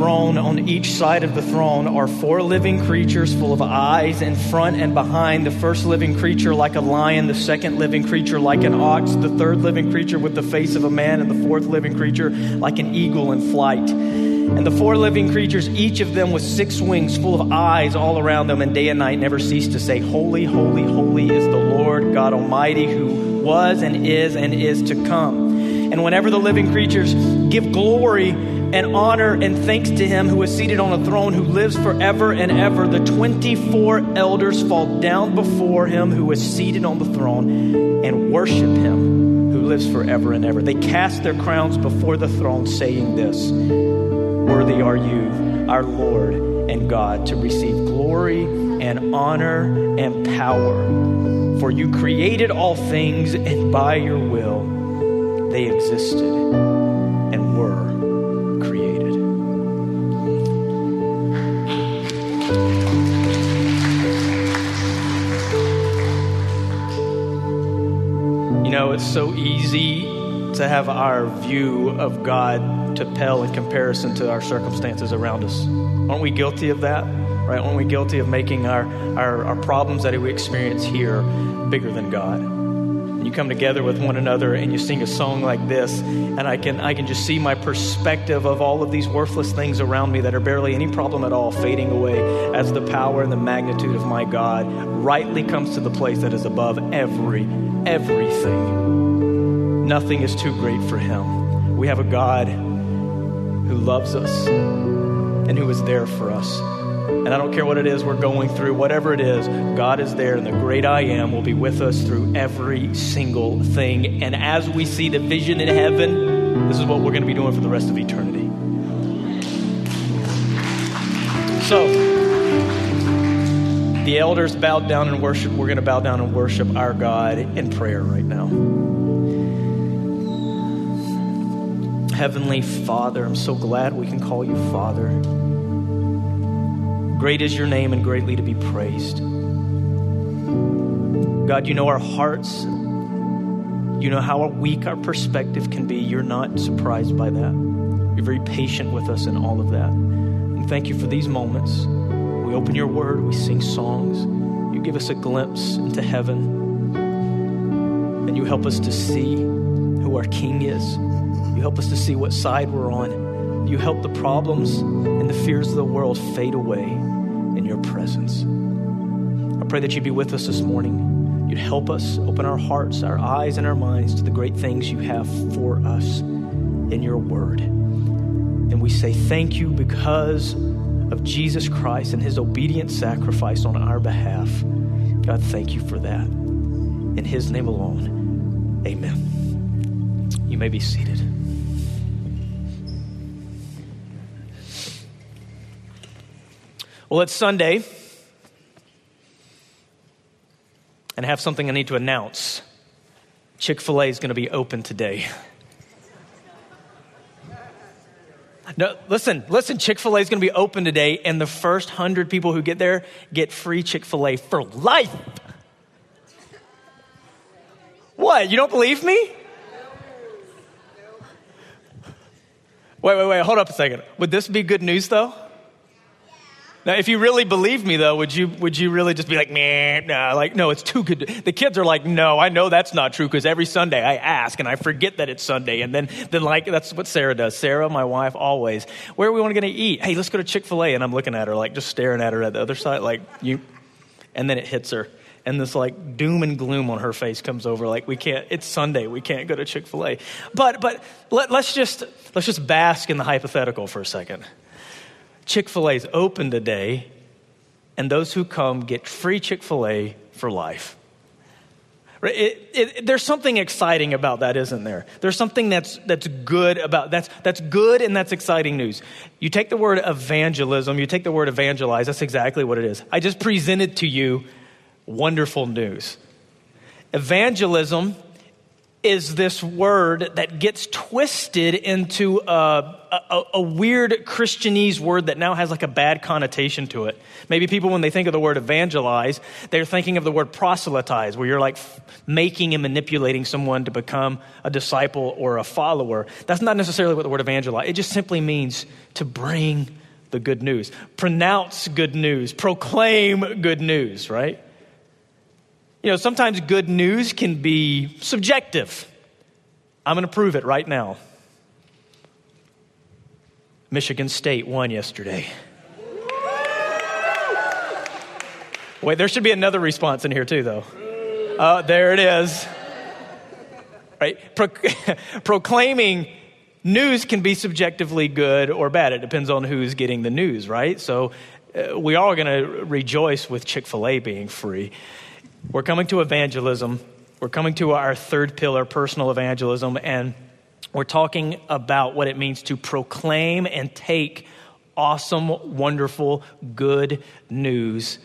throne, on each side of the throne, are four living creatures full of eyes in front and behind. The first living creature like a lion, the second living creature like an ox, the third living creature with the face of a man, and the fourth living creature like an eagle in flight. And the four living creatures, each of them with six wings full of eyes all around them, and day and night never cease to say, "Holy, holy, holy is the Lord God Almighty, who was and is to come." And whenever the living creatures give glory and honor and thanks to him who is seated on a throne, who lives forever and ever, the 24 elders fall down before him who is seated on the throne and worship him who lives forever and ever. They cast their crowns before the throne, saying this: "Worthy are you, our Lord and God, to receive glory and honor and power, for you created all things, and by your will they existed and were created." You know, it's so easy to have our view of God to pale in comparison to our circumstances around us. Aren't we guilty of that? Right? Aren't we guilty of making our problems that we experience here bigger than God? You come together with one another and you sing a song like this, and I can just see my perspective of all of these worthless things around me that are barely any problem at all fading away as the power and the magnitude of my God rightly comes to the place that is above everything. Nothing is too great for him. We have a God who loves us and who is there for us. And I don't care what it is we're going through, whatever it is, God is there, and the great I Am will be with us through every single thing. And as we see the vision in heaven, this is what we're going to be doing for the rest of eternity. So, the elders bowed down and worshiped. We're going to bow down and worship our God in prayer right now. Heavenly Father, I'm so glad we can call you Father. Great is your name and greatly to be praised. God, you know our hearts. You know how weak our perspective can be. You're not surprised by that. You're very patient with us in all of that. And thank you for these moments. We open your word. We sing songs. You give us a glimpse into heaven. And you help us to see who our King is. You help us to see what side we're on. You help the problems and the fears of the world fade away in your presence. I pray that you'd be with us this morning. You'd help us open our hearts, our eyes, and our minds to the great things you have for us in your word. And we say thank you because of Jesus Christ and his obedient sacrifice on our behalf. God, thank you for that. In his name alone, amen. You may be seated. Well, it's Sunday, and I have something I need to announce. Chick-fil-A is going to be open today. No, listen, Chick-fil-A is going to be open today, and the first 100 people who get there get free Chick-fil-A for life. What, you don't believe me? Wait, hold up a second. Would this be good news, though? Now, if you really believed me, though, would you really just be like, meh, nah, like, no, it's too good. The kids are like, no, I know that's not true, because every Sunday I ask and I forget that it's Sunday. And then like, that's what Sarah does. Sarah, my wife, always, where are we going to eat? Hey, let's go to Chick-fil-A. And I'm looking at her, like, just staring at her at the other side, like, you. And then it hits her. And this, like, doom and gloom on her face comes over, like, we can't, it's Sunday, we can't go to Chick-fil-A. But let's just bask in the hypothetical for a second. Chick-fil-A is open today, and those who come get free Chick-fil-A for life. There's something exciting about that, isn't there? There's something that's good about that's good, and that's exciting news. You take the word evangelism, you take the word evangelize. That's exactly what it is. I just presented to you wonderful news. Evangelism is this word that gets twisted into a weird Christianese word that now has like a bad connotation to it. Maybe people, when they think of the word evangelize, they're thinking of the word proselytize, where you're like making and manipulating someone to become a disciple or a follower. That's not necessarily what the word evangelize, it just simply means to bring the good news, pronounce good news, proclaim good news, right? You know, sometimes good news can be subjective. I'm going to prove it right now. Michigan State won yesterday. Wait, there should be another response in here too, though. There it is. Right? Proclaiming news can be subjectively good or bad. It depends on who's getting the news, right? So we all are going to rejoice with Chick-fil-A being free. We're coming to evangelism. We're coming to our third pillar, personal evangelism, and we're talking about what it means to proclaim and take awesome, wonderful, good news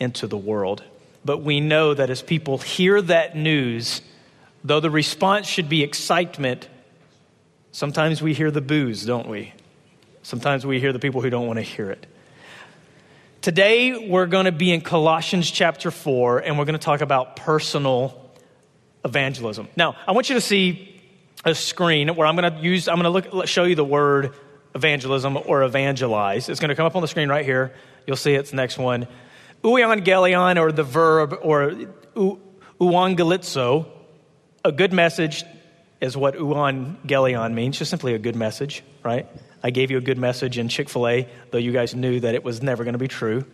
into the world. But we know that as people hear that news, though the response should be excitement, sometimes we hear the boos, don't we? Sometimes we hear the people who don't want to hear it. Today, we're going to be in Colossians chapter 4, and we're going to talk about personal evangelism. Now, I want you to see a screen where I'm going to show you the word evangelism or evangelize. It's going to come up on the screen right here. You'll see it's the next one. Euangelion, or the verb, or euangelizo, a good message is what euangelion means, just simply a good message, right? I gave you a good message in Chick-fil-A, though you guys knew that it was never going to be true.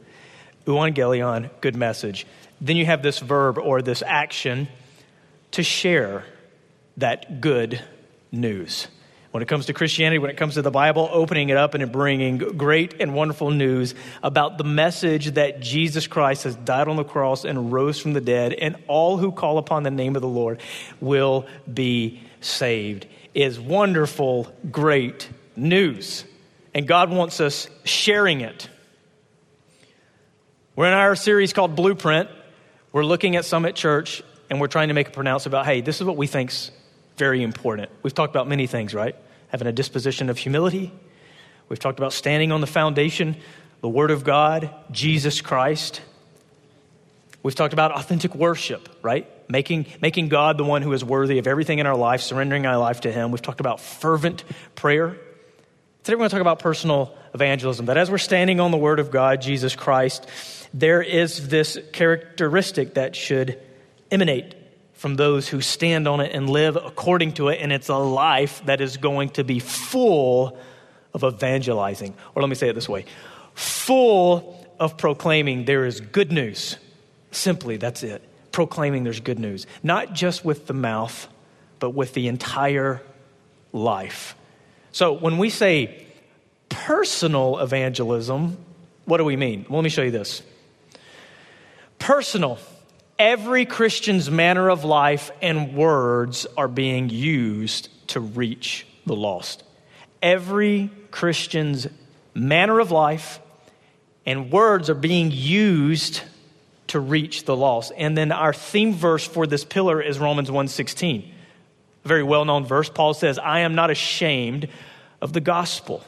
Euangelion, good message. Then you have this verb or this action to share that good news. When it comes to Christianity, when it comes to the Bible, opening it up and bringing great and wonderful news about the message that Jesus Christ has died on the cross and rose from the dead, and all who call upon the name of the Lord will be saved, is wonderful, great news, and God wants us sharing it. We're in our series called Blueprint. We're looking at Summit Church, and we're trying to make a pronouncement about, hey, this is what we think's very important. We've talked about many things, right? Having a disposition of humility. We've talked about standing on the foundation, the Word of God, Jesus Christ. We've talked about authentic worship, right? Making God the one who is worthy of everything in our life, surrendering our life to Him. We've talked about fervent prayer. Today we're going to talk about personal evangelism. That as we're standing on the Word of God, Jesus Christ, there is this characteristic that should emanate from those who stand on it and live according to it, and it's a life that is going to be full of evangelizing. Or let me say it this way, full of proclaiming there is good news. Simply, that's it. Proclaiming there's good news, not just with the mouth, but with the entire life. So when we say personal evangelism, what do we mean? Well, let me show you this. Personal, every Christian's manner of life and words are being used to reach the lost. Every Christian's manner of life and words are being used to reach the lost. And then our theme verse for this pillar is Romans 1:16. A very well-known verse. Paul says, I am not ashamed of the gospel.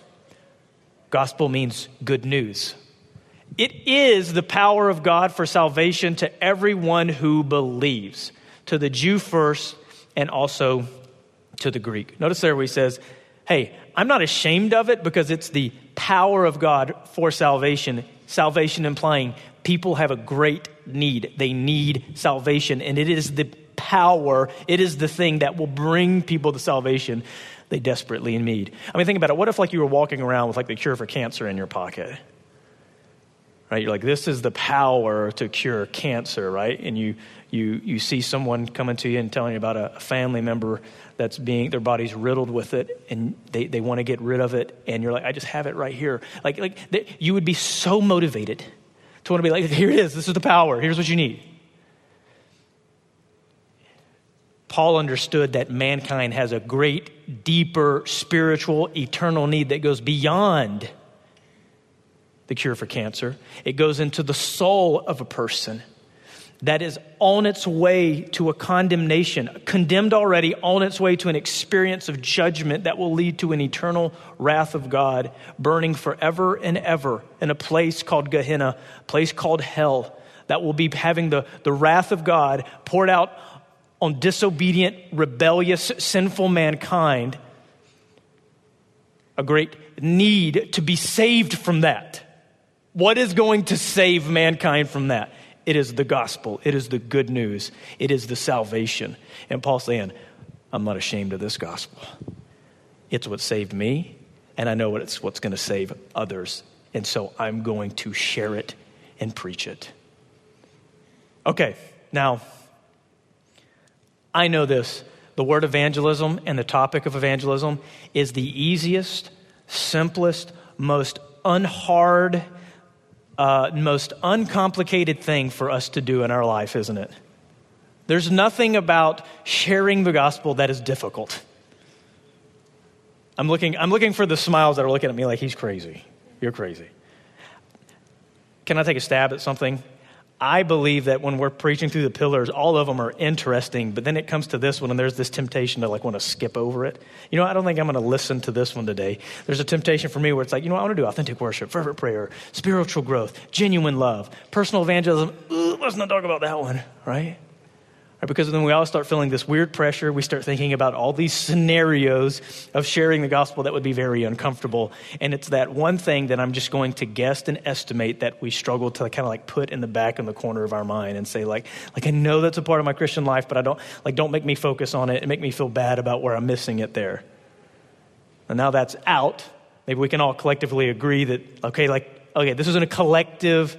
Gospel means good news. It is the power of God for salvation to everyone who believes, to the Jew first and also to the Greek. Notice there where he says, hey, I'm not ashamed of it because it's the power of God for salvation. Salvation implying people have a great need. They need salvation, and it is the power, it is the thing that will bring people to salvation they desperately need. I mean, think about it. What if like you were walking around with like the cure for cancer in your pocket? Right? You're like, this is the power to cure cancer, right? And you see someone coming to you and telling you about a family member that's being, their body's riddled with it, and they want to get rid of it, and you're like, I just have it right here. You would be so motivated to want to be like, here it is, this is the power, here's what you need. Paul understood that mankind has a great, deeper, spiritual, eternal need that goes beyond the cure for cancer. It goes into the soul of a person. that is on its way to a condemnation, condemned already, on its way to an experience of judgment that will lead to an eternal wrath of God, burning forever and ever in a place called Gehenna, a place called hell, that will be having the wrath of God poured out on disobedient, rebellious, sinful mankind. A great need to be saved from that. What is going to save mankind from that? It is the gospel. It is the good news. It is the salvation. And Paul's saying, I'm not ashamed of this gospel. It's what saved me, and I know it's what's going to save others. And so I'm going to share it and preach it. Okay, now, I know this. The word evangelism and the topic of evangelism is the easiest, simplest, most unhard, most uncomplicated thing for us to do in our life, isn't it? There's nothing about sharing the gospel that is difficult. I'm looking for the smiles that are looking at me like, he's crazy. You're crazy. Can I take a stab at something? I believe that when we're preaching through the pillars, all of them are interesting, but then it comes to this one and there's this temptation to like want to skip over it. You know, I don't think I'm going to listen to this one today. There's a temptation for me where it's like, you know, I want to do authentic worship, fervent prayer, spiritual growth, genuine love, personal evangelism. Let's not talk about that one, right? Because then we all start feeling this weird pressure. We start thinking about all these scenarios of sharing the gospel that would be very uncomfortable. And it's that one thing that I'm just going to guess and estimate that we struggle to kind of like put in the back in the corner of our mind and say like I know that's a part of my Christian life, but don't make me focus on it and make me feel bad about where I'm missing it there. And now that's out. Maybe we can all collectively agree that, okay, this isn't a collective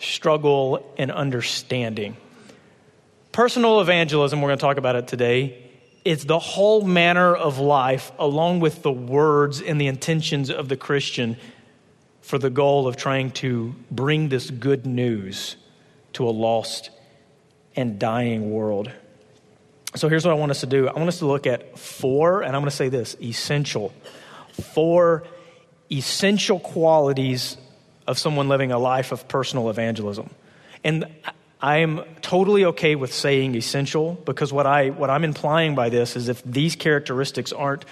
struggle and understanding. Personal evangelism, we're going to talk about it today, is the whole manner of life along with the words and the intentions of the Christian for the goal of trying to bring this good news to a lost and dying world. So here's what I want us to do. I want us to look at four, and I'm going to say this, four essential qualities of someone living a life of personal evangelism. And I am totally okay with saying essential because what I'm implying by this is if these characteristics aren't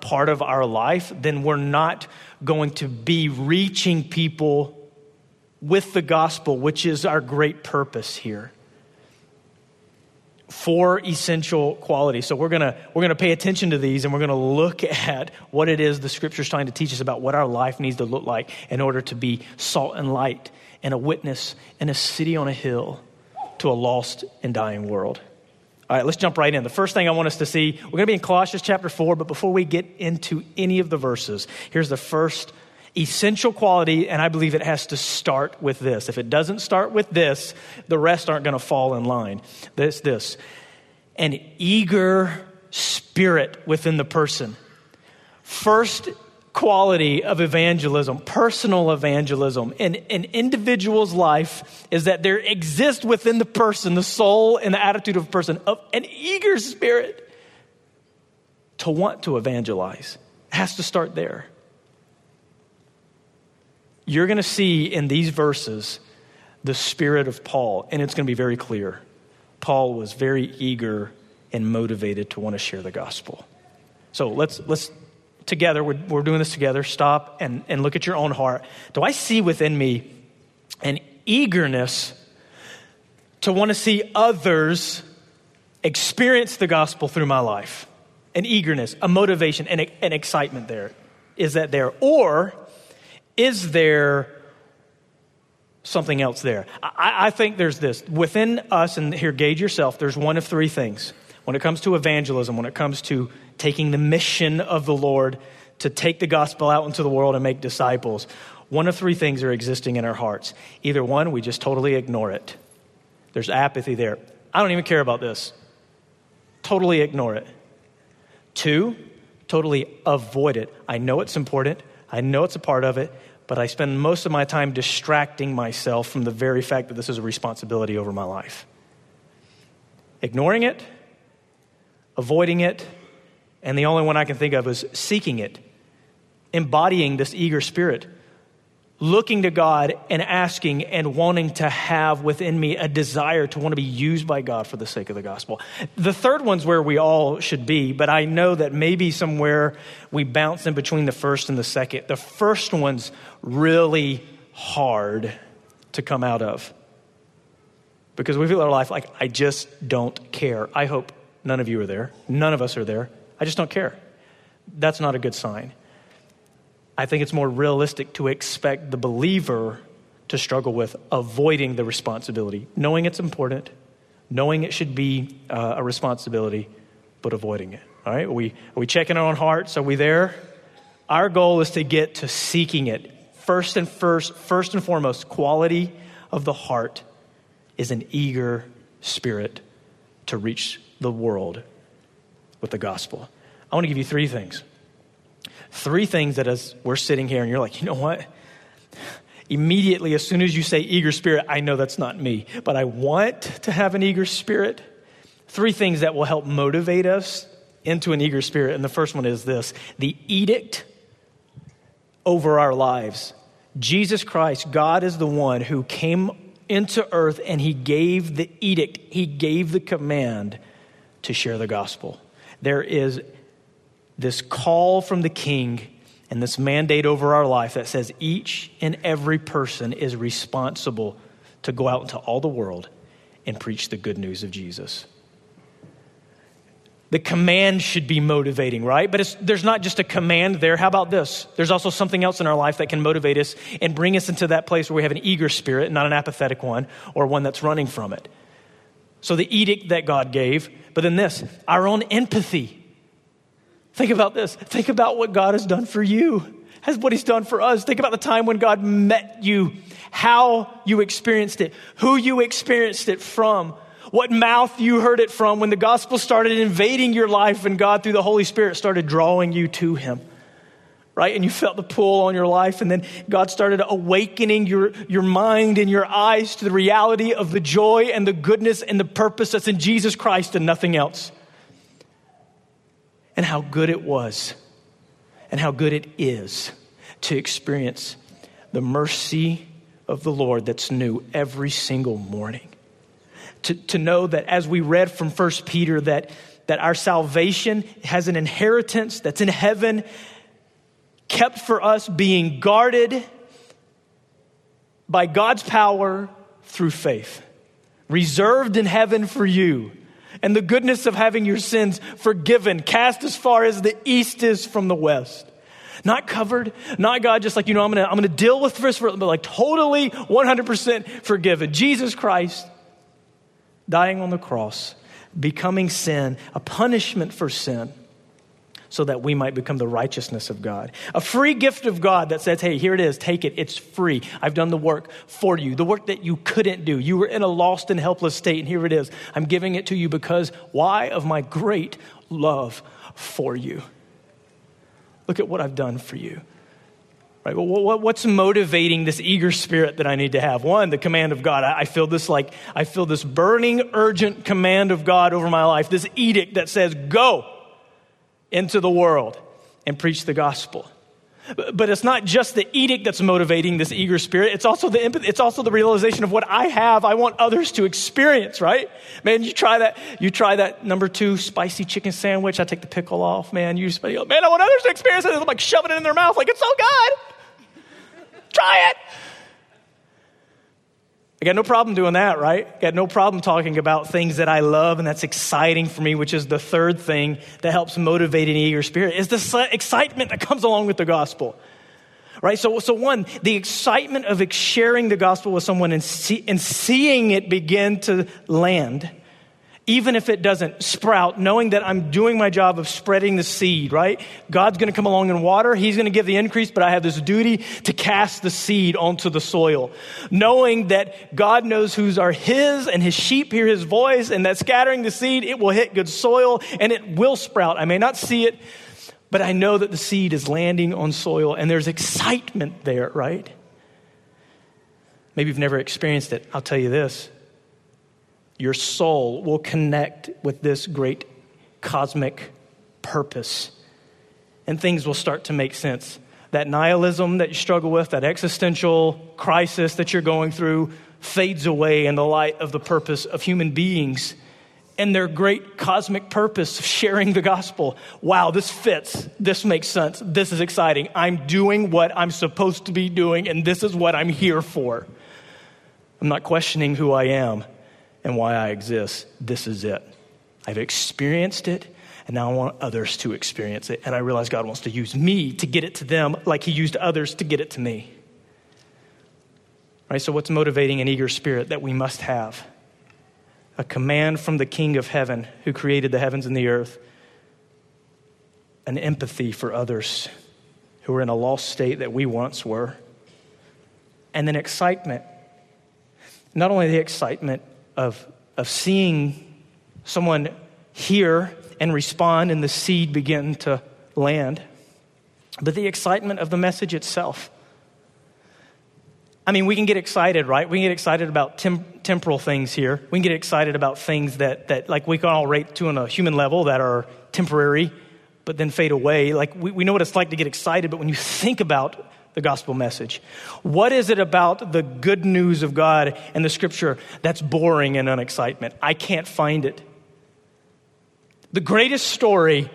part of our life, then we're not going to be reaching people with the gospel, which is our great purpose here. Four essential qualities. So we're gonna pay attention to these, and we're gonna look at what it is the Scripture's trying to teach us about what our life needs to look like in order to be salt and light and a witness and a city on a hill to a lost and dying world. All right, let's jump right in. The first thing I want us to see, we're going to be in Colossians chapter 4, but before we get into any of the verses, here's the first essential quality, and I believe it has to start with this. If it doesn't start with this, the rest aren't going to fall in line. This, an eager spirit within the person. First quality of evangelism, personal evangelism in an individual's life is that there exists within the person, the soul and the attitude of a person, of an eager spirit to want to evangelize. It has to start there. You're going to see in these verses the spirit of Paul, and it's going to be very clear. Paul was very eager and motivated to want to share the gospel. So let's together, we're doing this together, stop and look at your own heart. Do I see within me an eagerness to want to see others experience the gospel through my life? An eagerness, a motivation, an excitement there. Is that there? Or is there something else there? I think there's this. Within us, and here gauge yourself, there's one of three things. When it comes to evangelism, when it comes to taking the mission of the Lord to take the gospel out into the world and make disciples, one of three things are existing in our hearts. Either one, we just totally ignore it. There's apathy there. I don't even care about this. Totally ignore it. Two, totally avoid it. I know it's important. I know it's a part of it, but I spend most of my time distracting myself from the very fact that this is a responsibility over my life. Ignoring it, avoiding it, and the only one I can think of is seeking it, embodying this eager spirit, looking to God and asking and wanting to have within me a desire to want to be used by God for the sake of the gospel. The third one's where we all should be, but I know that maybe somewhere we bounce in between the first and the second. The first one's really hard to come out of because we feel our life like, I just don't care. I hope none of you are there. None of us are there. I just don't care. That's not a good sign. I think it's more realistic to expect the believer to struggle with avoiding the responsibility, knowing it's important, knowing it should be a responsibility, but avoiding it. All right, are we checking our own hearts? Are we there? Our goal is to get to seeking it. First and foremost, quality of the heart is an eager spirit to reach the world with the gospel. I want to give you three things. Three things that as we're sitting here and you're like, you know what? Immediately, as soon as you say eager spirit, I know that's not me, but I want to have an eager spirit. Three things that will help motivate us into an eager spirit. And the first one is this, the edict over our lives. Jesus Christ, God is the one who came into earth and he gave the edict. He gave the command to share the gospel. There is this call from the King and this mandate over our life that says each and every person is responsible to go out into all the world and preach the good news of Jesus. The command should be motivating, right? But there's not just a command there. How about this? There's also something else in our life that can motivate us and bring us into that place where we have an eager spirit, not an apathetic one or one that's running from it. So the edict that God gave, but then this, our own empathy. Think about this. Think about what God has done for you, what he's done for us. Think about the time when God met you, how you experienced it, who you experienced it from, what mouth you heard it from, when the gospel started invading your life and God through the Holy Spirit started drawing you to him, right? And you felt the pull on your life and then God started awakening your mind and your eyes to the reality of the joy and the goodness and the purpose that's in Jesus Christ and nothing else. And how good it was and how good it is to experience the mercy of the Lord that's new every single morning. To know that as we read from 1 Peter that our salvation has an inheritance that's in heaven, kept for us, being guarded by God's power through faith, reserved in heaven for you. And the goodness of having your sins forgiven, cast as far as the east is from the west. Not covered, not God just like, you know, I'm gonna deal with this, but like totally 100% forgiven. Jesus Christ dying on the cross, becoming sin, a punishment for sin, so that we might become the righteousness of God. A free gift of God that says, hey, here it is, take it, it's free. I've done the work for you, the work that you couldn't do. You were in a lost and helpless state, and here it is. I'm giving it to you because, why? Of my great love for you. Look at what I've done for you. Right? Well, what's motivating this eager spirit that I need to have? One, the command of God. I feel this burning, urgent command of God over my life, this edict that says, go into the world and preach the gospel. But it's not just the edict that's motivating this eager spirit. It's also the empathy. It's also the realization of what I have, I want others to experience, right? Man, you try that number two spicy chicken sandwich. I take the pickle off, man. I want others to experience it. I'm like shoving it in their mouth. Like, it's so good. Try it. I got no problem doing that, right? Got no problem talking about things that I love and that's exciting for me, which is the third thing that helps motivate an eager spirit, is the excitement that comes along with the gospel, right? So one, the excitement of sharing the gospel with someone and seeing it begin to land, even if it doesn't sprout, knowing that I'm doing my job of spreading the seed, right? God's going to come along and water. He's going to give the increase, but I have this duty to cast the seed onto the soil. Knowing that God knows whose are his and his sheep hear his voice, and that scattering the seed, it will hit good soil and it will sprout. I may not see it, but I know that the seed is landing on soil and there's excitement there, right? Maybe you've never experienced it. I'll tell you this. Your soul will connect with this great cosmic purpose and things will start to make sense. that nihilism that you struggle with, that existential crisis that you're going through fades away in the light of the purpose of human beings and their great cosmic purpose of sharing the gospel. Wow, this fits. This makes sense. This is exciting. I'm doing what I'm supposed to be doing, and this is what I'm here for. I'm not questioning who I am and why I exist. This is it. I've experienced it, and now I want others to experience it. And I realize God wants to use me to get it to them like he used others to get it to me. All right, so what's motivating an eager spirit that we must have? A command from the King of heaven who created the heavens and the earth, an empathy for others who are in a lost state that we once were, and then excitement. Not only the excitement of seeing someone hear and respond and the seed begin to land, but the excitement of the message itself. I mean, we can get excited, right? We can get excited about temporal things here. We can get excited about things that like we can all relate to on a human level that are temporary, but then fade away. Like we know what it's like to get excited, but when you think about the gospel message, what is it about the good news of God and the scripture that's boring and unexcitement? I can't find it. The greatest story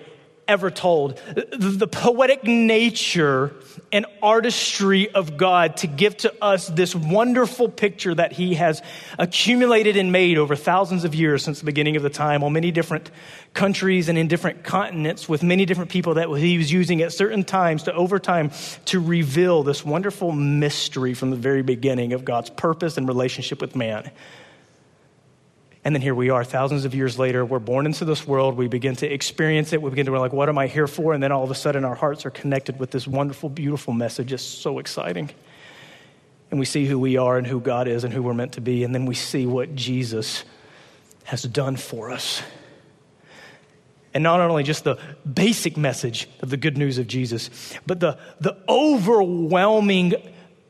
ever told, the poetic nature and artistry of God to give to us this wonderful picture that he has accumulated and made over thousands of years since the beginning of the time on many different countries and in different continents with many different people that he was using at certain times to over time to reveal this wonderful mystery from the very beginning of God's purpose and relationship with man. And then here we are, thousands of years later, we're born into this world, we begin to experience it, we begin to be like, what am I here for? And then all of a sudden our hearts are connected with this wonderful, beautiful message. It's so exciting. And we see who we are and who God is and who we're meant to be. And then we see what Jesus has done for us. And not only just the basic message of the good news of Jesus, but the overwhelming,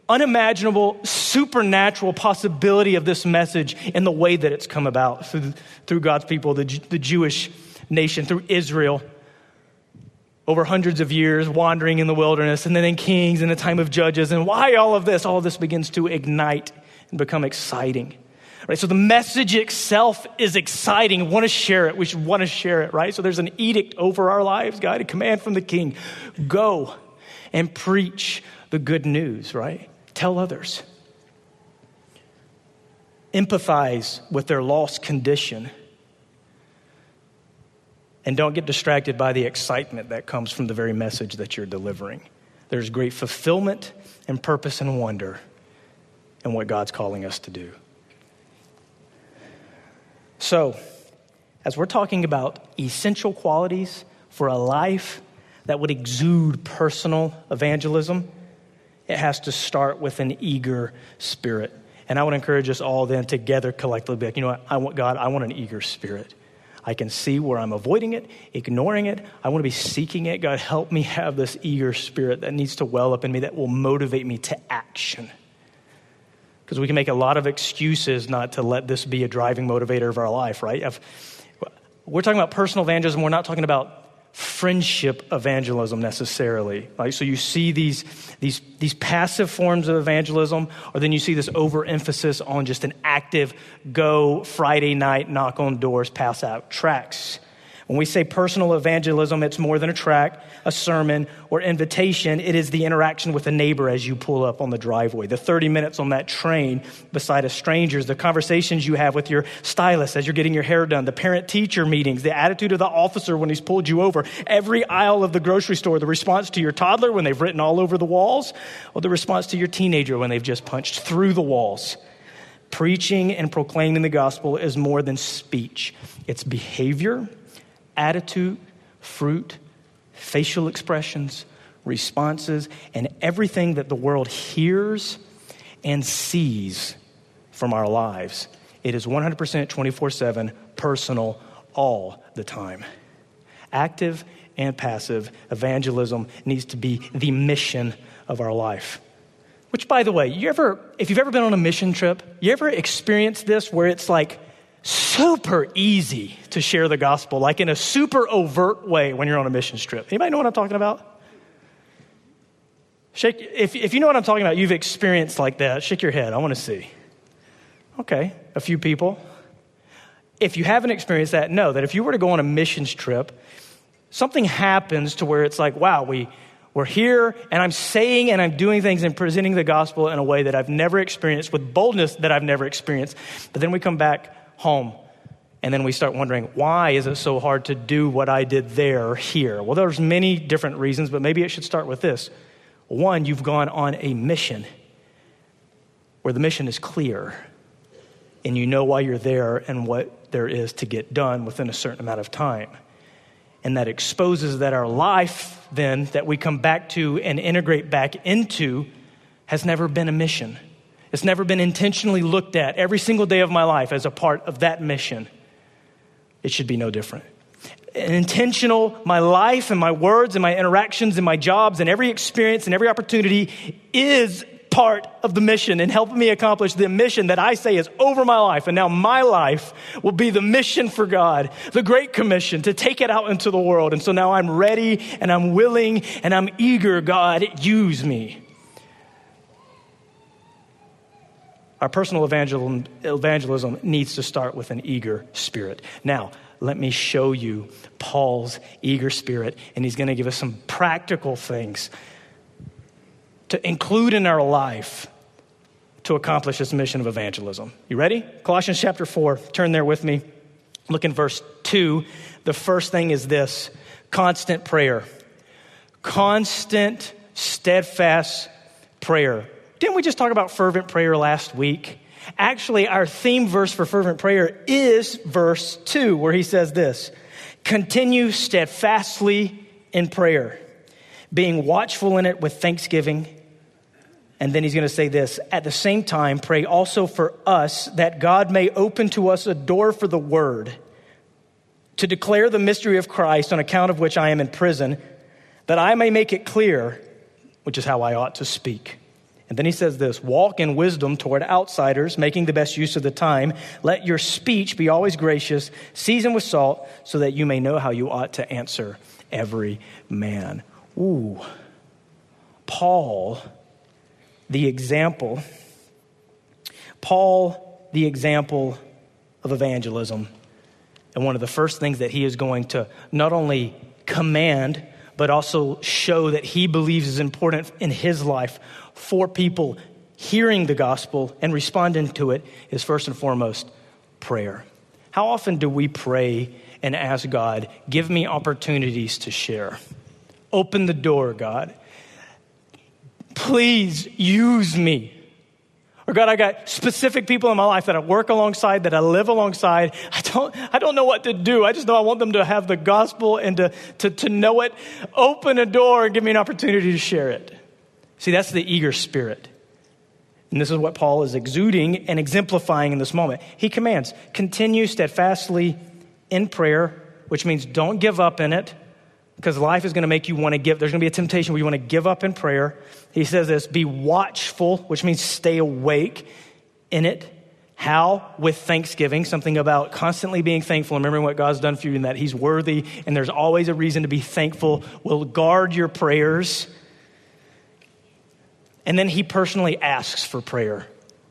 unimaginable, supernatural possibility of this message in the way that it's come about through God's people, the Jewish nation, through Israel, over hundreds of years wandering in the wilderness, and then in Kings and the time of Judges, and why all of this begins to ignite and become exciting. Right, so the message itself is exciting. We want to share it. We should want to share it, right? So there's an edict over our lives, God, a command from the King. Go and preach the good news, right? Tell others. Empathize with their lost condition. And don't get distracted by the excitement that comes from the very message that you're delivering. There's great fulfillment and purpose and wonder in what God's calling us to do. So, as we're talking about essential qualities for a life that would exude personal evangelism, it has to start with an eager spirit. And I would encourage us all then together collectively be like, you know what, I want God, I want an eager spirit. I can see where I'm avoiding it, ignoring it. I want to be seeking it. God, help me have this eager spirit that needs to well up in me, that will motivate me to action. Because we can make a lot of excuses not to let this be a driving motivator of our life, right? We're talking about personal evangelism. We're not talking about friendship evangelism necessarily. Like, so you see these passive forms of evangelism, or then you see this overemphasis on just an active go Friday night, knock on doors, pass out tracts. When we say personal evangelism, it's more than a tract, a sermon, or invitation. It is the interaction with a neighbor as you pull up on the driveway, the 30 minutes on that train beside a stranger, the conversations you have with your stylist as you're getting your hair done, the parent-teacher meetings, the attitude of the officer when he's pulled you over, every aisle of the grocery store, the response to your toddler when they've written all over the walls, or the response to your teenager when they've just punched through the walls. Preaching and proclaiming the gospel is more than speech. It's behavior, attitude, fruit, facial expressions, responses, and everything that the world hears and sees from our lives. It is 100%, 24/7, personal all the time. Active and passive evangelism needs to be the mission of our life. Which, by the way, if you've ever been on a mission trip, you ever experienced this where it's like, super easy to share the gospel, like in a super overt way when you're on a missions trip. Anybody know what I'm talking about? Shake, if you know what I'm talking about, you've experienced like that. Shake your head. I want to see. Okay, a few people. If you haven't experienced that, know that if you were to go on a missions trip, something happens to where it's like, wow, we're here and I'm saying and I'm doing things and presenting the gospel in a way that I've never experienced, with boldness that I've never experienced. But then we come back home and then we start wondering, why is it so hard to do what I did there here? Well, there's many different reasons, but maybe it should start with this. One, you've gone on a mission where the mission is clear and you know why you're there and what there is to get done within a certain amount of time. And that exposes that our life then that we come back to and integrate back into has never been a mission. It's never been intentionally looked at every single day of my life as a part of that mission. It should be no different. Intentional, my life and my words and my interactions and my jobs and every experience and every opportunity is part of the mission and helping me accomplish the mission that I say is over my life. And now my life will be the mission for God, the Great Commission, to take it out into the world. And so now I'm ready and I'm willing and I'm eager. God, use me. Our personal evangelism needs to start with an eager spirit. Now, let me show you Paul's eager spirit, and he's going to give us some practical things to include in our life to accomplish this mission of evangelism. You ready? Colossians chapter 4, turn there with me. Look in verse 2. The first thing is this: constant prayer. Constant, steadfast prayer. Didn't we just talk about fervent prayer last week? Actually, our theme verse for fervent prayer is verse 2, where he says this: continue steadfastly in prayer, being watchful in it with thanksgiving. And then he's going to say this: at the same time, pray also for us, that God may open to us a door for the word, to declare the mystery of Christ, on account of which I am in prison, that I may make it clear, which is how I ought to speak. And then he says this: walk in wisdom toward outsiders, making the best use of the time. Let your speech be always gracious, seasoned with salt, so that you may know how you ought to answer every man. Ooh, Paul, the example of evangelism. And one of the first things that he is going to not only command, but also show that he believes is important in his life for people hearing the gospel and responding to it, is first and foremost prayer. How often do we pray and ask God, give me opportunities to share? Open the door, God. Please use me. Or God, I got specific people in my life that I work alongside, that I live alongside. I don't know what to do. I just know I want them to have the gospel and to know it. Open a door and give me an opportunity to share it. See, that's the eager spirit. And this is what Paul is exuding and exemplifying in this moment. He commands, continue steadfastly in prayer, which means don't give up in it. Because life is going to make you want to give. There's going to be a temptation where you want to give up in prayer. He says this: be watchful, which means stay awake in it. How? With thanksgiving. Something about constantly being thankful, remembering what God's done for you and that he's worthy. And there's always a reason to be thankful. Will guard your prayers. And then he personally asks for prayer.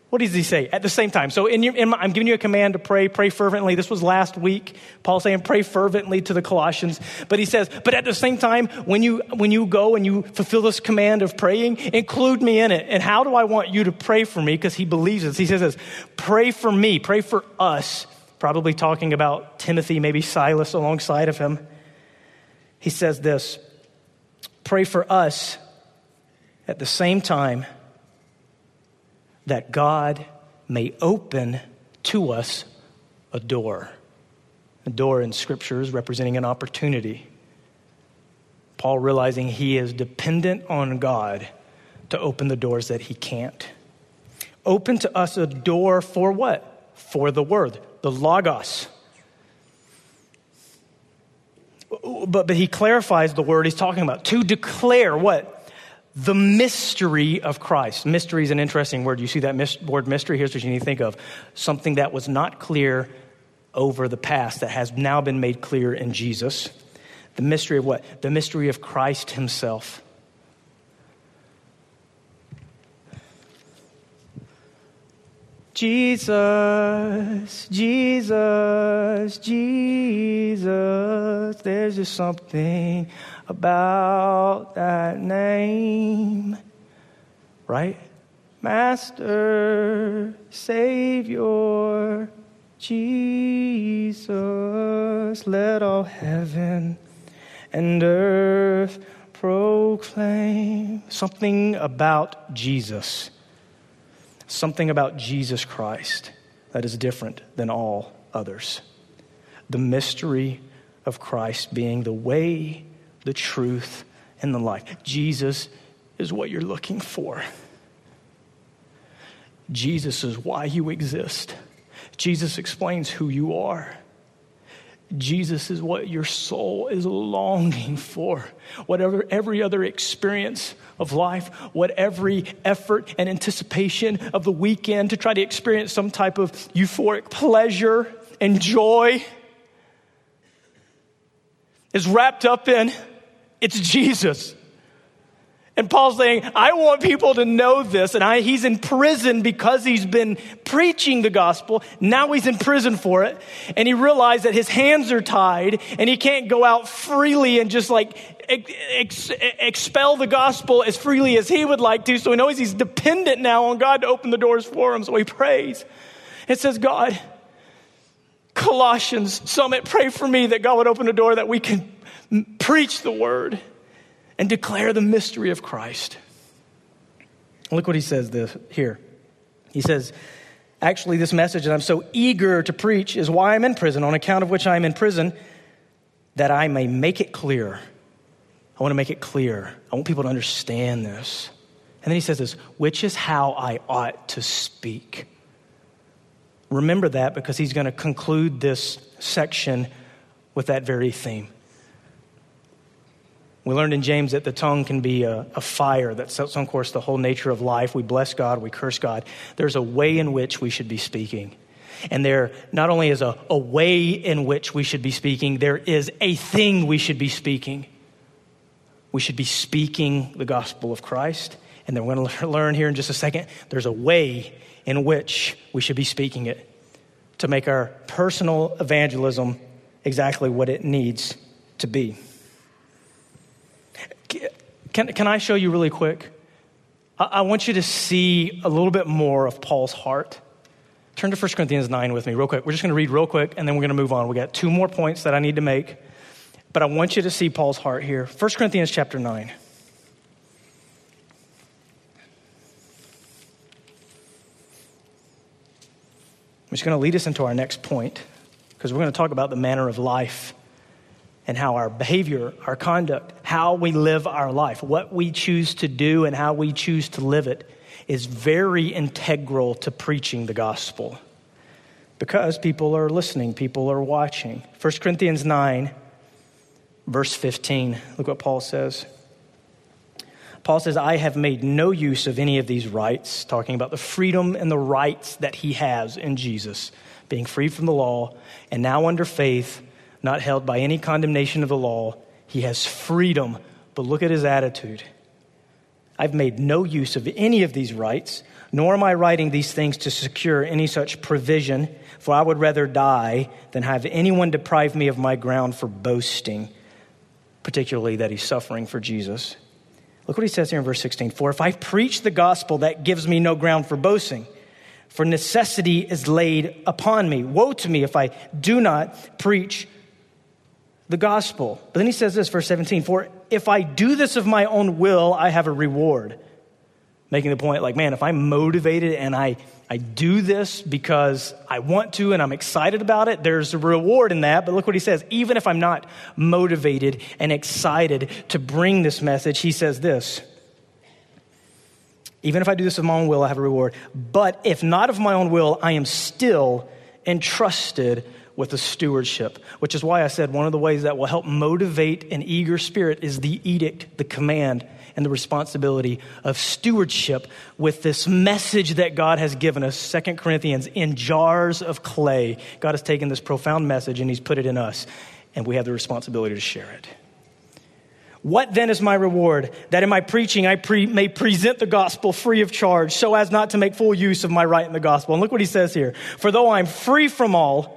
What does he say? At the same time. So I'm giving you a command to pray fervently. This was last week. Paul saying, pray fervently to the Colossians. But he says, but at the same time, when you go and you fulfill this command of praying, include me in it. And how do I want you to pray for me? Because he believes this. He says this: pray for me, pray for us. Probably talking about Timothy, maybe Silas alongside of him. He says this: pray for us at the same time, that God may open to us a door. A door in Scripture is representing an opportunity. Paul realizing he is dependent on God to open the doors that he can't. Open to us a door for what? For the word, the Logos. But he clarifies the word he's talking about. To declare what? The mystery of Christ. Mystery is an interesting word. You see that word mystery? Here's what you need to think of: something that was not clear over the past that has now been made clear in Jesus. The mystery of what? The mystery of Christ himself. Jesus, Jesus, Jesus, there's just something about that name, right? Master, Savior, Jesus, let all heaven and earth proclaim. Something about Jesus. Something about Jesus Christ that is different than all others. The mystery of Christ being the way, the truth, and the life. Jesus is what you're looking for. Jesus is why you exist. Jesus explains who you are. Jesus is what your soul is longing for. Whatever every other experience of life, what every effort and anticipation of the weekend to try to experience some type of euphoric pleasure and joy is wrapped up in, it's Jesus. And Paul's saying, I want people to know this. And he's in prison because he's been preaching the gospel. Now he's in prison for it. And he realized that his hands are tied and he can't go out freely and just like expel the gospel as freely as he would like to. So he knows he's dependent now on God to open the doors for him. So he prays. It says, God, Colossians Summit, pray for me that God would open a door that we can preach the word and declare the mystery of Christ. Look what he says here. He says, actually, this message that I'm so eager to preach is why I'm in prison, on account of which I'm in prison, that I may make it clear. I want to make it clear. I want people to understand this. And then he says this, which is how I ought to speak. Remember that, because he's going to conclude this section with that very theme. We learned in James that the tongue can be a fire that sets on course the whole nature of life. We bless God, we curse God. There's a way in which we should be speaking. And there not only is a way in which we should be speaking, there is a thing we should be speaking. We should be speaking the gospel of Christ. And then we're going to learn here in just a second, there's a way in which we should be speaking it to make our personal evangelism exactly what it needs to be. Can I show you really quick? I want you to see a little bit more of Paul's heart. Turn to 1 Corinthians 9 with me real quick. We're just going to read real quick, and then we're going to move on. We got two more points that I need to make, but I want you to see Paul's heart here. 1 Corinthians chapter 9. I'm just going to lead us into our next point, because we're going to talk about the manner of life and how our behavior, our conduct, how we live our life, what we choose to do and how we choose to live it is very integral to preaching the gospel, because people are listening, people are watching. 1 Corinthians 9, verse 15, look what Paul says. Paul says, I have made no use of any of these rights, talking about the freedom and the rights that he has in Jesus, being free from the law and now under faith, not held by any condemnation of the law. He has freedom, but look at his attitude. I've made no use of any of these rights, nor am I writing these things to secure any such provision, for I would rather die than have anyone deprive me of my ground for boasting, particularly that he's suffering for Jesus. Look what he says here in verse 16. For if I preach the gospel, that gives me no ground for boasting, for necessity is laid upon me. Woe to me if I do not preach the gospel. But then he says this, verse 17, for if I do this of my own will, I have a reward. Making the point like, man, if I'm motivated and I do this because I want to and I'm excited about it, there's a reward in that. But look what he says, even if I'm not motivated and excited to bring this message, he says this, even if I do this of my own will, I have a reward. But if not of my own will, I am still entrusted with the stewardship, which is why I said one of the ways that will help motivate an eager spirit is the edict, the command, and the responsibility of stewardship with this message that God has given us. 2 Corinthians, in jars of clay, God has taken this profound message and he's put it in us, and we have the responsibility to share it. What then is my reward? That in my preaching I may present the gospel free of charge, so as not to make full use of my right in the gospel. And look what he says here. For though I'm free from all,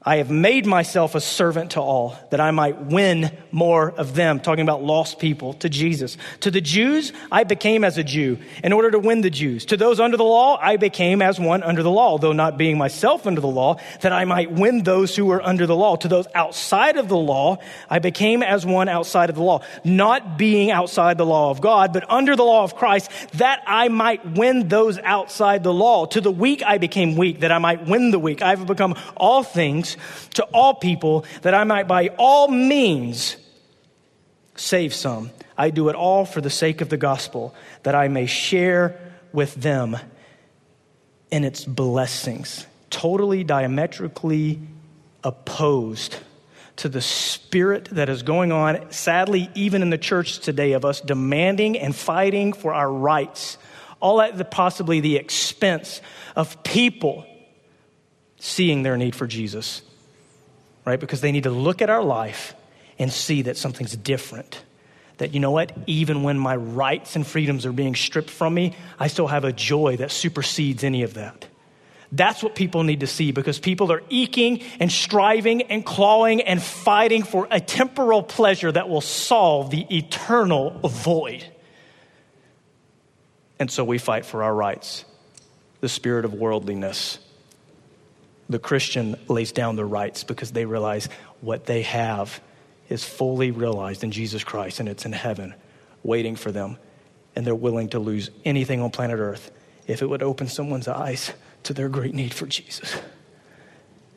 I have made myself a servant to all, that I might win more of them. Talking about lost people to Jesus. To the Jews, I became as a Jew in order to win the Jews. To those under the law, I became as one under the law, though not being myself under the law, that I might win those who were under the law. To those outside of the law, I became as one outside of the law, not being outside the law of God, but under the law of Christ, that I might win those outside the law. To the weak, I became weak, that I might win the weak. I have become all things to all people, that I might by all means save some. I do it all for the sake of the gospel, that I may share with them in its blessings. Totally diametrically opposed to the spirit that is going on, sadly, even in the church today, of us demanding and fighting for our rights, all at possibly the expense of people seeing their need for Jesus, right? Because they need to look at our life and see that something's different. That, you know what? Even when my rights and freedoms are being stripped from me, I still have a joy that supersedes any of that. That's what people need to see, because people are eking and striving and clawing and fighting for a temporal pleasure that will solve the eternal void. And so we fight for our rights. The spirit of worldliness. The Christian lays down their rights because they realize what they have is fully realized in Jesus Christ, and it's in heaven waiting for them, and they're willing to lose anything on planet Earth if it would open someone's eyes to their great need for Jesus.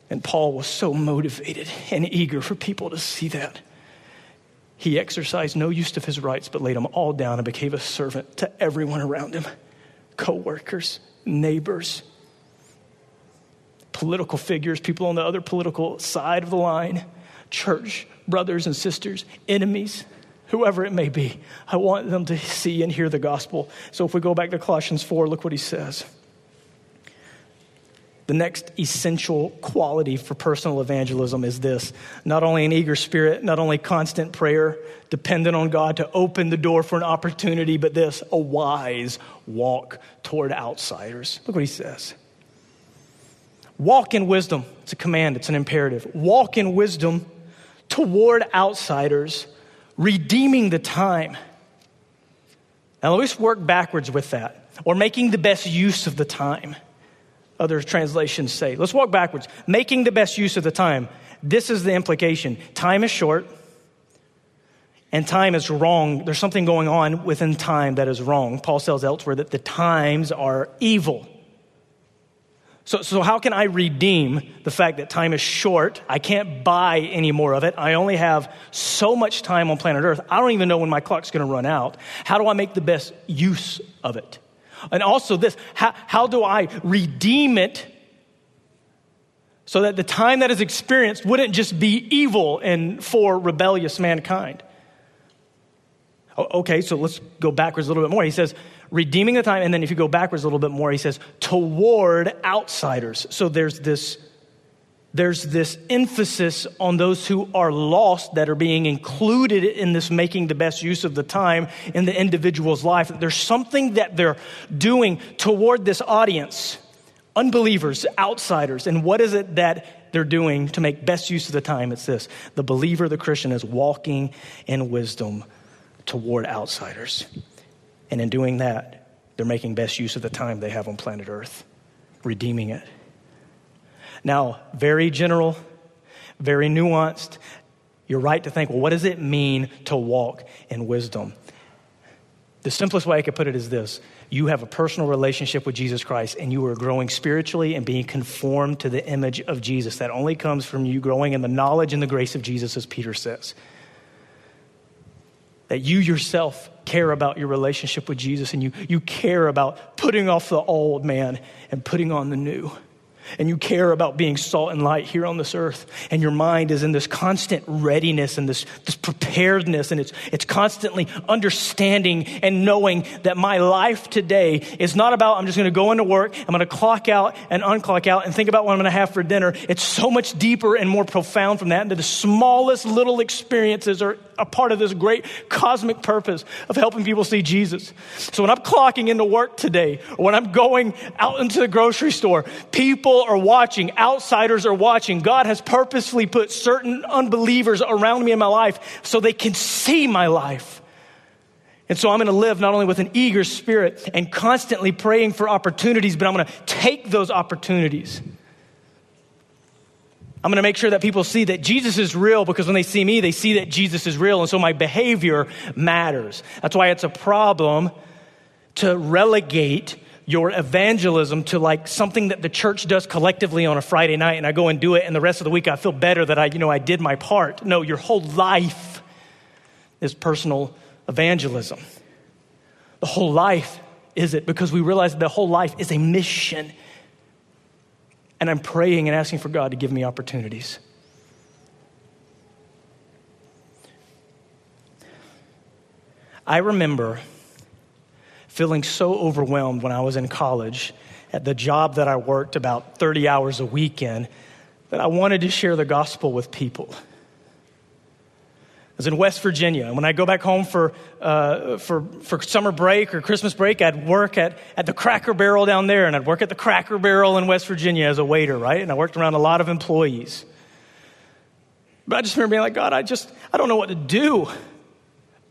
And Paul was so motivated and eager for people to see that. He exercised no use of his rights, but laid them all down and became a servant to everyone around him, co-workers, neighbors, political figures, people on the other political side of the line, church, brothers and sisters, enemies, whoever it may be. I want them to see and hear the gospel. So if we go back to Colossians 4, look what he says. The next essential quality for personal evangelism is this: not only an eager spirit, not only constant prayer, dependent on God to open the door for an opportunity, but this, a wise walk toward outsiders. Look what he says. Walk in wisdom. It's a command. It's an imperative. Walk in wisdom toward outsiders, redeeming the time. Now let's work backwards with that, or making the best use of the time. Other translations say, let's walk backwards, making the best use of the time. This is the implication. Time is short, and time is wrong. There's something going on within time that is wrong. Paul says elsewhere that the times are evil. So how can I redeem the fact that time is short? I can't buy any more of it. I only have so much time on planet Earth. I don't even know when my clock's going to run out. How do I make the best use of it? And also this, how do I redeem it so that the time that is experienced wouldn't just be evil and for rebellious mankind? Okay, so let's go backwards a little bit more. He says, redeeming the time, and then if you go backwards a little bit more, he says, toward outsiders. So there's this emphasis on those who are lost that are being included in this making the best use of the time in the individual's life. There's something that they're doing toward this audience, unbelievers, outsiders. And what is it that they're doing to make best use of the time? It's this: the believer, the Christian, is walking in wisdom toward outsiders. And in doing that, they're making best use of the time they have on planet Earth, redeeming it. Now, very general, very nuanced. You're right to think, well, what does it mean to walk in wisdom? The simplest way I could put it is this: you have a personal relationship with Jesus Christ, and you are growing spiritually and being conformed to the image of Jesus. That only comes from you growing in the knowledge and the grace of Jesus, as Peter says. That you yourself care about your relationship with Jesus, and you care about putting off the old man and putting on the new. And you care about being salt and light here on this earth. And your mind is in this constant readiness and this preparedness, and it's constantly understanding and knowing that my life today is not about I'm just going to go into work, I'm going to clock out and unclock out and think about what I'm going to have for dinner. It's so much deeper and more profound from that, and the smallest little experiences are a part of this great cosmic purpose of helping people see Jesus. So when I'm clocking into work today, or when I'm going out into the grocery store, people are watching, outsiders are watching. God has purposefully put certain unbelievers around me in my life so they can see my life. And so I'm going to live not only with an eager spirit and constantly praying for opportunities, but I'm going to take those opportunities. I'm going to make sure that people see that Jesus is real, because when they see me, they see that Jesus is real. And so my behavior matters. That's why it's a problem to relegate your evangelism to like something that the church does collectively on a Friday night, and I go and do it, and the rest of the week I feel better that I did my part. No, your whole life is personal evangelism. The whole life is it, because we realize the whole life is a mission. And I'm praying and asking for God to give me opportunities. I remember feeling so overwhelmed when I was in college at the job that I worked about 30 hours a week in, that I wanted to share the gospel with people. I was in West Virginia, and when I go back home for summer break or Christmas break, I'd work at the Cracker Barrel down there, and I'd work at the Cracker Barrel in West Virginia as a waiter, right? And I worked around a lot of employees. But I just remember being like, God, I don't know what to do.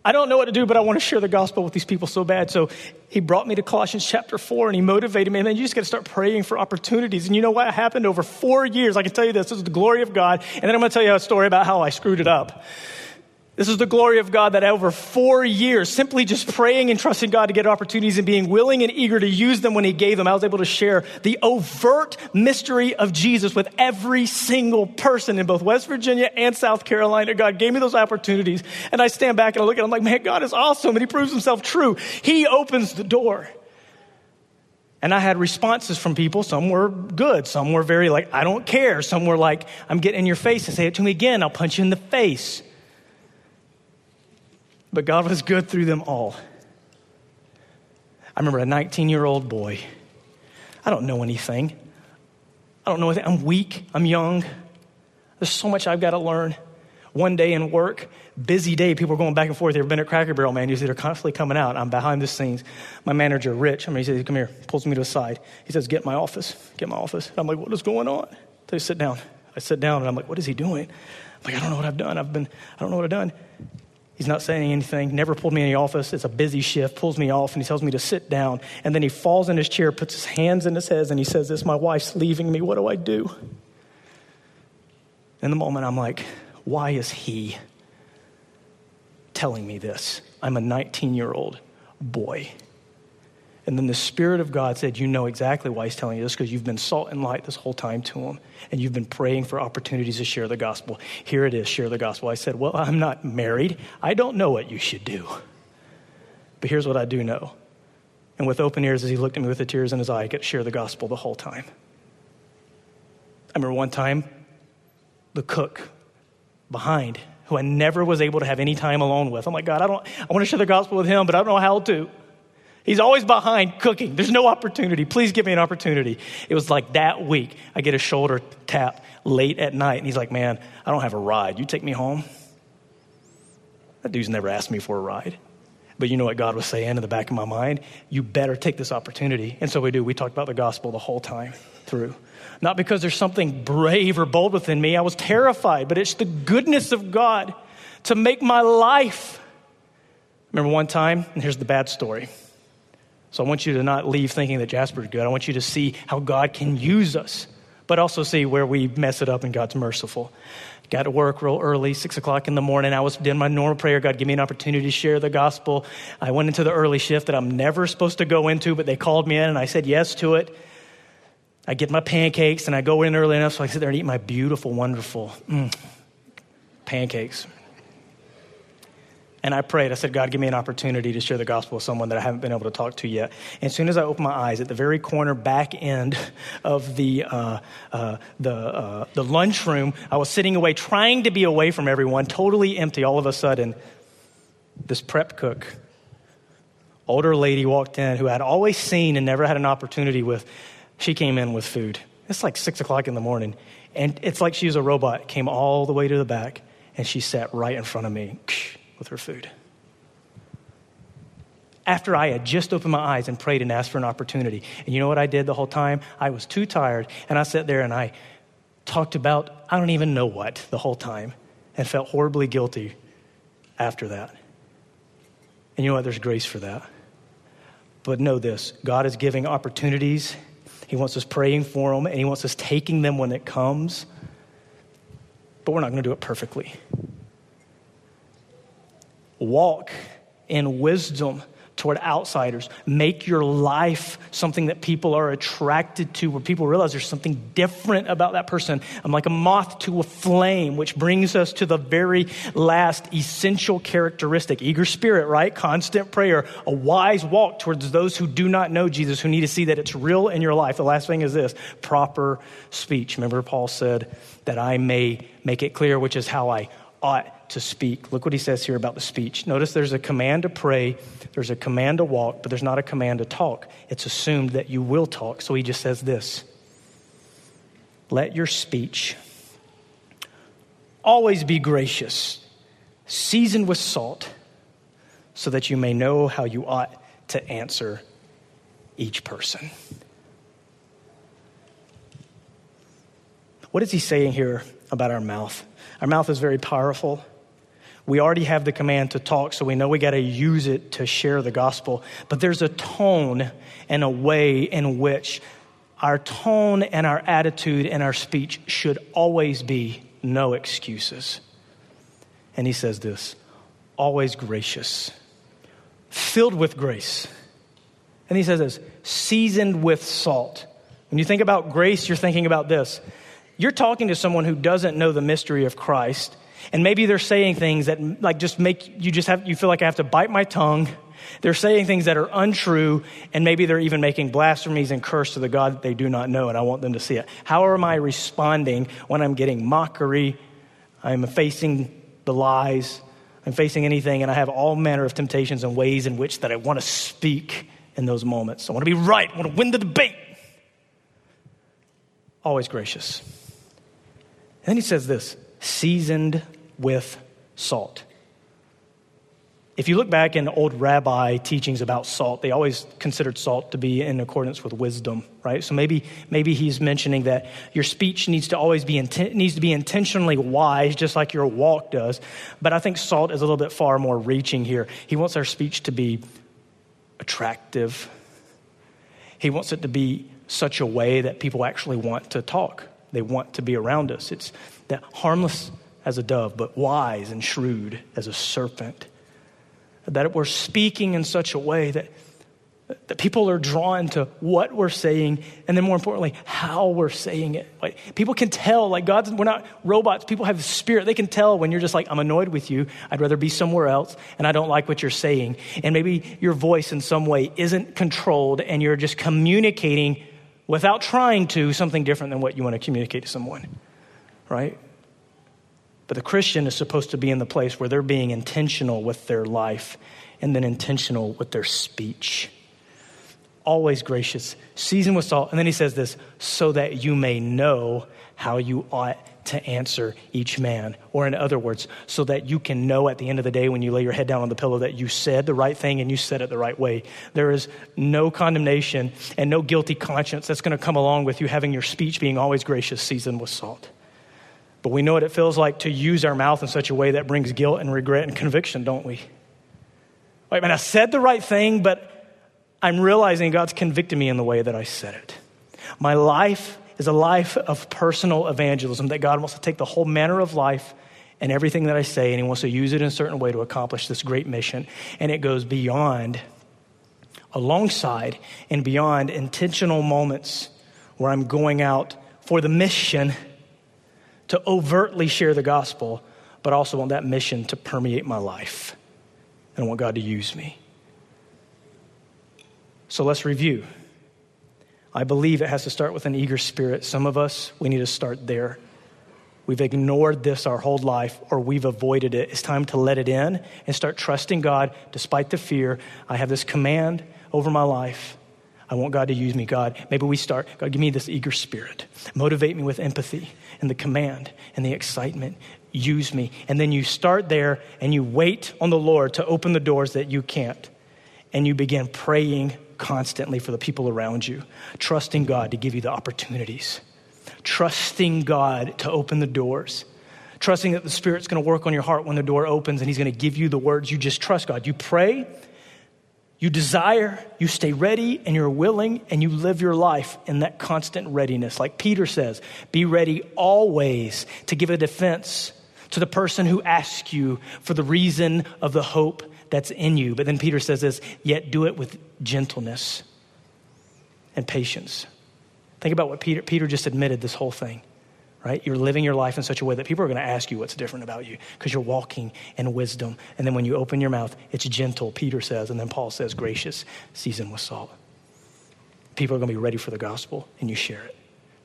I don't know what to do, but I want to share the gospel with these people so bad. So he brought me to Colossians chapter 4, and he motivated me. And then you just got to start praying for opportunities. And you know what happened over 4 years? I can tell you this is the glory of God. And then I'm going to tell you a story about how I screwed it up. This is the glory of God, that over 4 years, simply just praying and trusting God to get opportunities and being willing and eager to use them when he gave them, I was able to share the overt mystery of Jesus with every single person in both West Virginia and South Carolina. God gave me those opportunities. And I stand back and I look at it, I'm like, man, God is awesome. And he proves himself true. He opens the door. And I had responses from people. Some were good. Some were very like, I don't care. Some were like, I'm getting in your face and say it to me again. I'll punch you in the face. But God was good through them all. I remember a 19-year-old boy. I don't know anything. I'm weak. I'm young. There's so much I've got to learn. One day in work, busy day, people are going back and forth. They've been at Cracker Barrel, man. You see, they're constantly coming out. I'm behind the scenes. My manager, Rich, he says, come here, pulls me to the side. He says, get in my office. And I'm like, what is going on? So I sit down. I sit down, and I'm like, what is he doing? I'm like, I don't know what I've done. He's not saying anything, never pulled me in the office. It's a busy shift, pulls me off, and he tells me to sit down. And then he falls in his chair, puts his hands in his head, and he says, this, my wife's leaving me. What do I do? In the moment, I'm like, why is he telling me this? I'm a 19-year-old boy. And then the Spirit of God said, you know exactly why he's telling you this, because you've been salt and light this whole time to him, and you've been praying for opportunities to share the gospel. Here it is, share the gospel. I said, well, I'm not married. I don't know what you should do. But here's what I do know. And with open ears, as he looked at me with the tears in his eye, I could share the gospel the whole time. I remember one time, the cook behind, who I never was able to have any time alone with. I'm like, God, I want to share the gospel with him, but I don't know how to. He's always behind cooking. There's no opportunity. Please give me an opportunity. It was like that week. I get a shoulder tap late at night, and he's like, man, I don't have a ride. You take me home? That dude's never asked me for a ride. But you know what God was saying in the back of my mind? You better take this opportunity. And so we do. We talked about the gospel the whole time through. Not because there's something brave or bold within me. I was terrified, but it's the goodness of God to make my life. Remember one time, and here's the bad story. So I want you to not leave thinking that Jasper's good. I want you to see how God can use us, but also see where we mess it up and God's merciful. Got to work real early, 6:00 in the morning. I was doing my normal prayer. God, give me an opportunity to share the gospel. I went into the early shift that I'm never supposed to go into, but they called me in and I said yes to it. I get my pancakes and I go in early enough so I can sit there and eat my beautiful, wonderful pancakes. And I prayed. I said, God, give me an opportunity to share the gospel with someone that I haven't been able to talk to yet. And as soon as I opened my eyes, at the very corner back end of the lunchroom, I was sitting away, trying to be away from everyone, totally empty. All of a sudden, this prep cook, older lady walked in who I'd always seen and never had an opportunity with. She came in with food. It's like 6:00 in the morning. And it's like she was a robot, came all the way to the back, and she sat right in front of me. with her food. After I had just opened my eyes and prayed and asked for an opportunity. And you know what I did the whole time? I was too tired, and I sat there and I talked about I don't even know what the whole time and felt horribly guilty after that. And you know what? There's grace for that. But know this, God is giving opportunities. He wants us praying for them, and he wants us taking them when it comes. But we're not going to do it perfectly. Walk in wisdom toward outsiders. Make your life something that people are attracted to, where people realize there's something different about that person. I'm like a moth to a flame, which brings us to the very last essential characteristic. Eager spirit, right? Constant prayer, a wise walk towards those who do not know Jesus, who need to see that it's real in your life. The last thing is this, proper speech. Remember, Paul said that I may make it clear, which is how I ought to speak. Look what he says here about the speech. Notice there's a command to pray, there's a command to walk, but there's not a command to talk. It's assumed that you will talk. So he just says this, let your speech always be gracious, seasoned with salt, so that you may know how you ought to answer each person. What is he saying here about our mouth? Our mouth is very powerful. We already have the command to talk, so we know we got to use it to share the gospel. But there's a tone and a way in which our tone and our attitude and our speech should always be no excuses. And he says this, always gracious, filled with grace. And he says this, seasoned with salt. When you think about grace, you're thinking about this. You're talking to someone who doesn't know the mystery of Christ, and maybe they're saying things that like just make you you feel like I have to bite my tongue. They're saying things that are untrue, and maybe they're even making blasphemies and curse to the God that they do not know, and I want them to see it. How am I responding when I'm getting mockery? I'm facing the lies. I'm facing anything, and I have all manner of temptations and ways in which that I want to speak in those moments. I want to be right. I want to win the debate. Always gracious. And then he says this, seasoned with salt. If you look back in old rabbi teachings about salt, they always considered salt to be in accordance with wisdom, right? So maybe he's mentioning that your speech needs to always be intentionally wise, just like your walk does. But I think salt is a little bit far more reaching here. He wants our speech to be attractive. He wants it to be such a way that people actually want to talk. They want to be around us. It's that harmless as a dove, but wise and shrewd as a serpent. That we're speaking in such a way that people are drawn to what we're saying, and then more importantly, how we're saying it. Like, people can tell, like we're not robots. People have spirit. They can tell when you're just like, I'm annoyed with you. I'd rather be somewhere else, and I don't like what you're saying. And maybe your voice in some way isn't controlled, and you're just communicating without trying to, something different than what you want to communicate to someone, right? But the Christian is supposed to be in the place where they're being intentional with their life and then intentional with their speech. Always gracious, seasoned with salt. And then he says this, so that you may know how you ought to answer each man. Or in other words, so that you can know at the end of the day when you lay your head down on the pillow that you said the right thing and you said it the right way. There is no condemnation and no guilty conscience that's going to come along with you having your speech being always gracious, seasoned with salt. But we know what it feels like to use our mouth in such a way that brings guilt and regret and conviction, don't we? Wait, man, I said the right thing, but I'm realizing God's convicted me in the way that I said it. My life is a life of personal evangelism, that God wants to take the whole manner of life and everything that I say, and he wants to use it in a certain way to accomplish this great mission. And it goes beyond, alongside, and beyond intentional moments where I'm going out for the mission to overtly share the gospel, but also want that mission to permeate my life. And I want God to use me. So let's review. I believe it has to start with an eager spirit. Some of us, we need to start there. We've ignored this our whole life, or we've avoided it. It's time to let it in and start trusting God despite the fear. I have this command over my life. I want God to use me. God, maybe we start, God, give me this eager spirit. Motivate me with empathy and the command and the excitement use me. And then you start there and you wait on the Lord to open the doors that you can't. And you begin praying constantly for the people around you, trusting God to give you the opportunities, trusting God to open the doors, trusting that the Spirit's going to work on your heart when the door opens and he's going to give you the words. You just trust God. You pray, you desire, you stay ready, and you're willing, and you live your life in that constant readiness. Like Peter says, be ready always to give a defense to the person who asks you for the reason of the hope that's in you. But then Peter says this, yet do it with gentleness and patience. Think about what Peter just admitted this whole thing, right? You're living your life in such a way that people are going to ask you what's different about you because you're walking in wisdom. And then when you open your mouth, it's gentle, Peter says. And then Paul says, gracious, seasoned with salt. People are going to be ready for the gospel and you share it.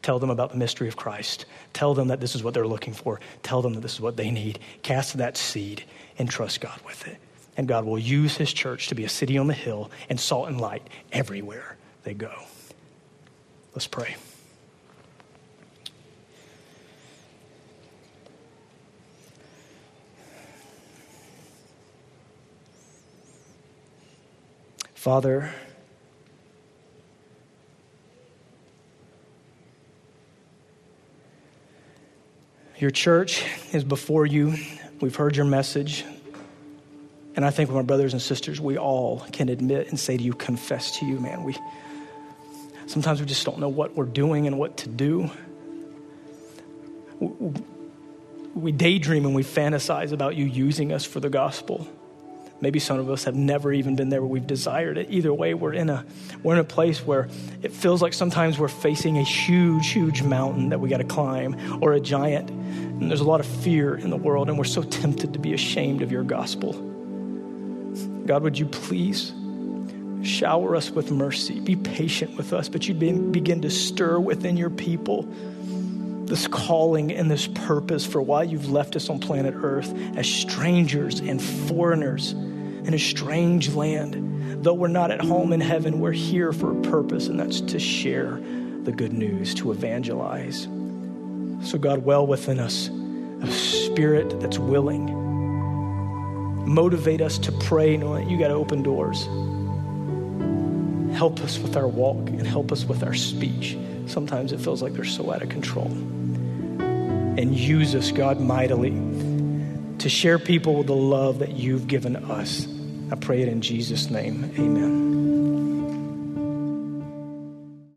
Tell them about the mystery of Christ. Tell them that this is what they're looking for. Tell them that this is what they need. Cast that seed and trust God with it. And God will use his church to be a city on the hill and salt and light everywhere they go. Let's pray. Father, your church is before you. We've heard your message. And I think with my brothers and sisters, we all can admit and say to you, confess to you, man, sometimes we just don't know what we're doing and what to do. We daydream and we fantasize about you using us for the gospel. Maybe some of us have never even been there where we've desired it. Either way, we're in a place where it feels like sometimes we're facing a huge, huge mountain that we got to climb, or a giant. And there's a lot of fear in the world, and we're so tempted to be ashamed of your gospel. God, would you please shower us with mercy? Be patient with us, but you begin to stir within your people this calling and this purpose for why you've left us on planet Earth as strangers and foreigners in a strange land. Though we're not at home in heaven, we're here for a purpose, and that's to share the good news, to evangelize. So God, well within us, a spirit that's willing. Motivate us to pray, knowing that you got to open doors. Help us with our walk and help us with our speech. Sometimes it feels like they're so out of control. And use us, God, mightily to share people with the love that you've given us. I pray it in Jesus' name. Amen.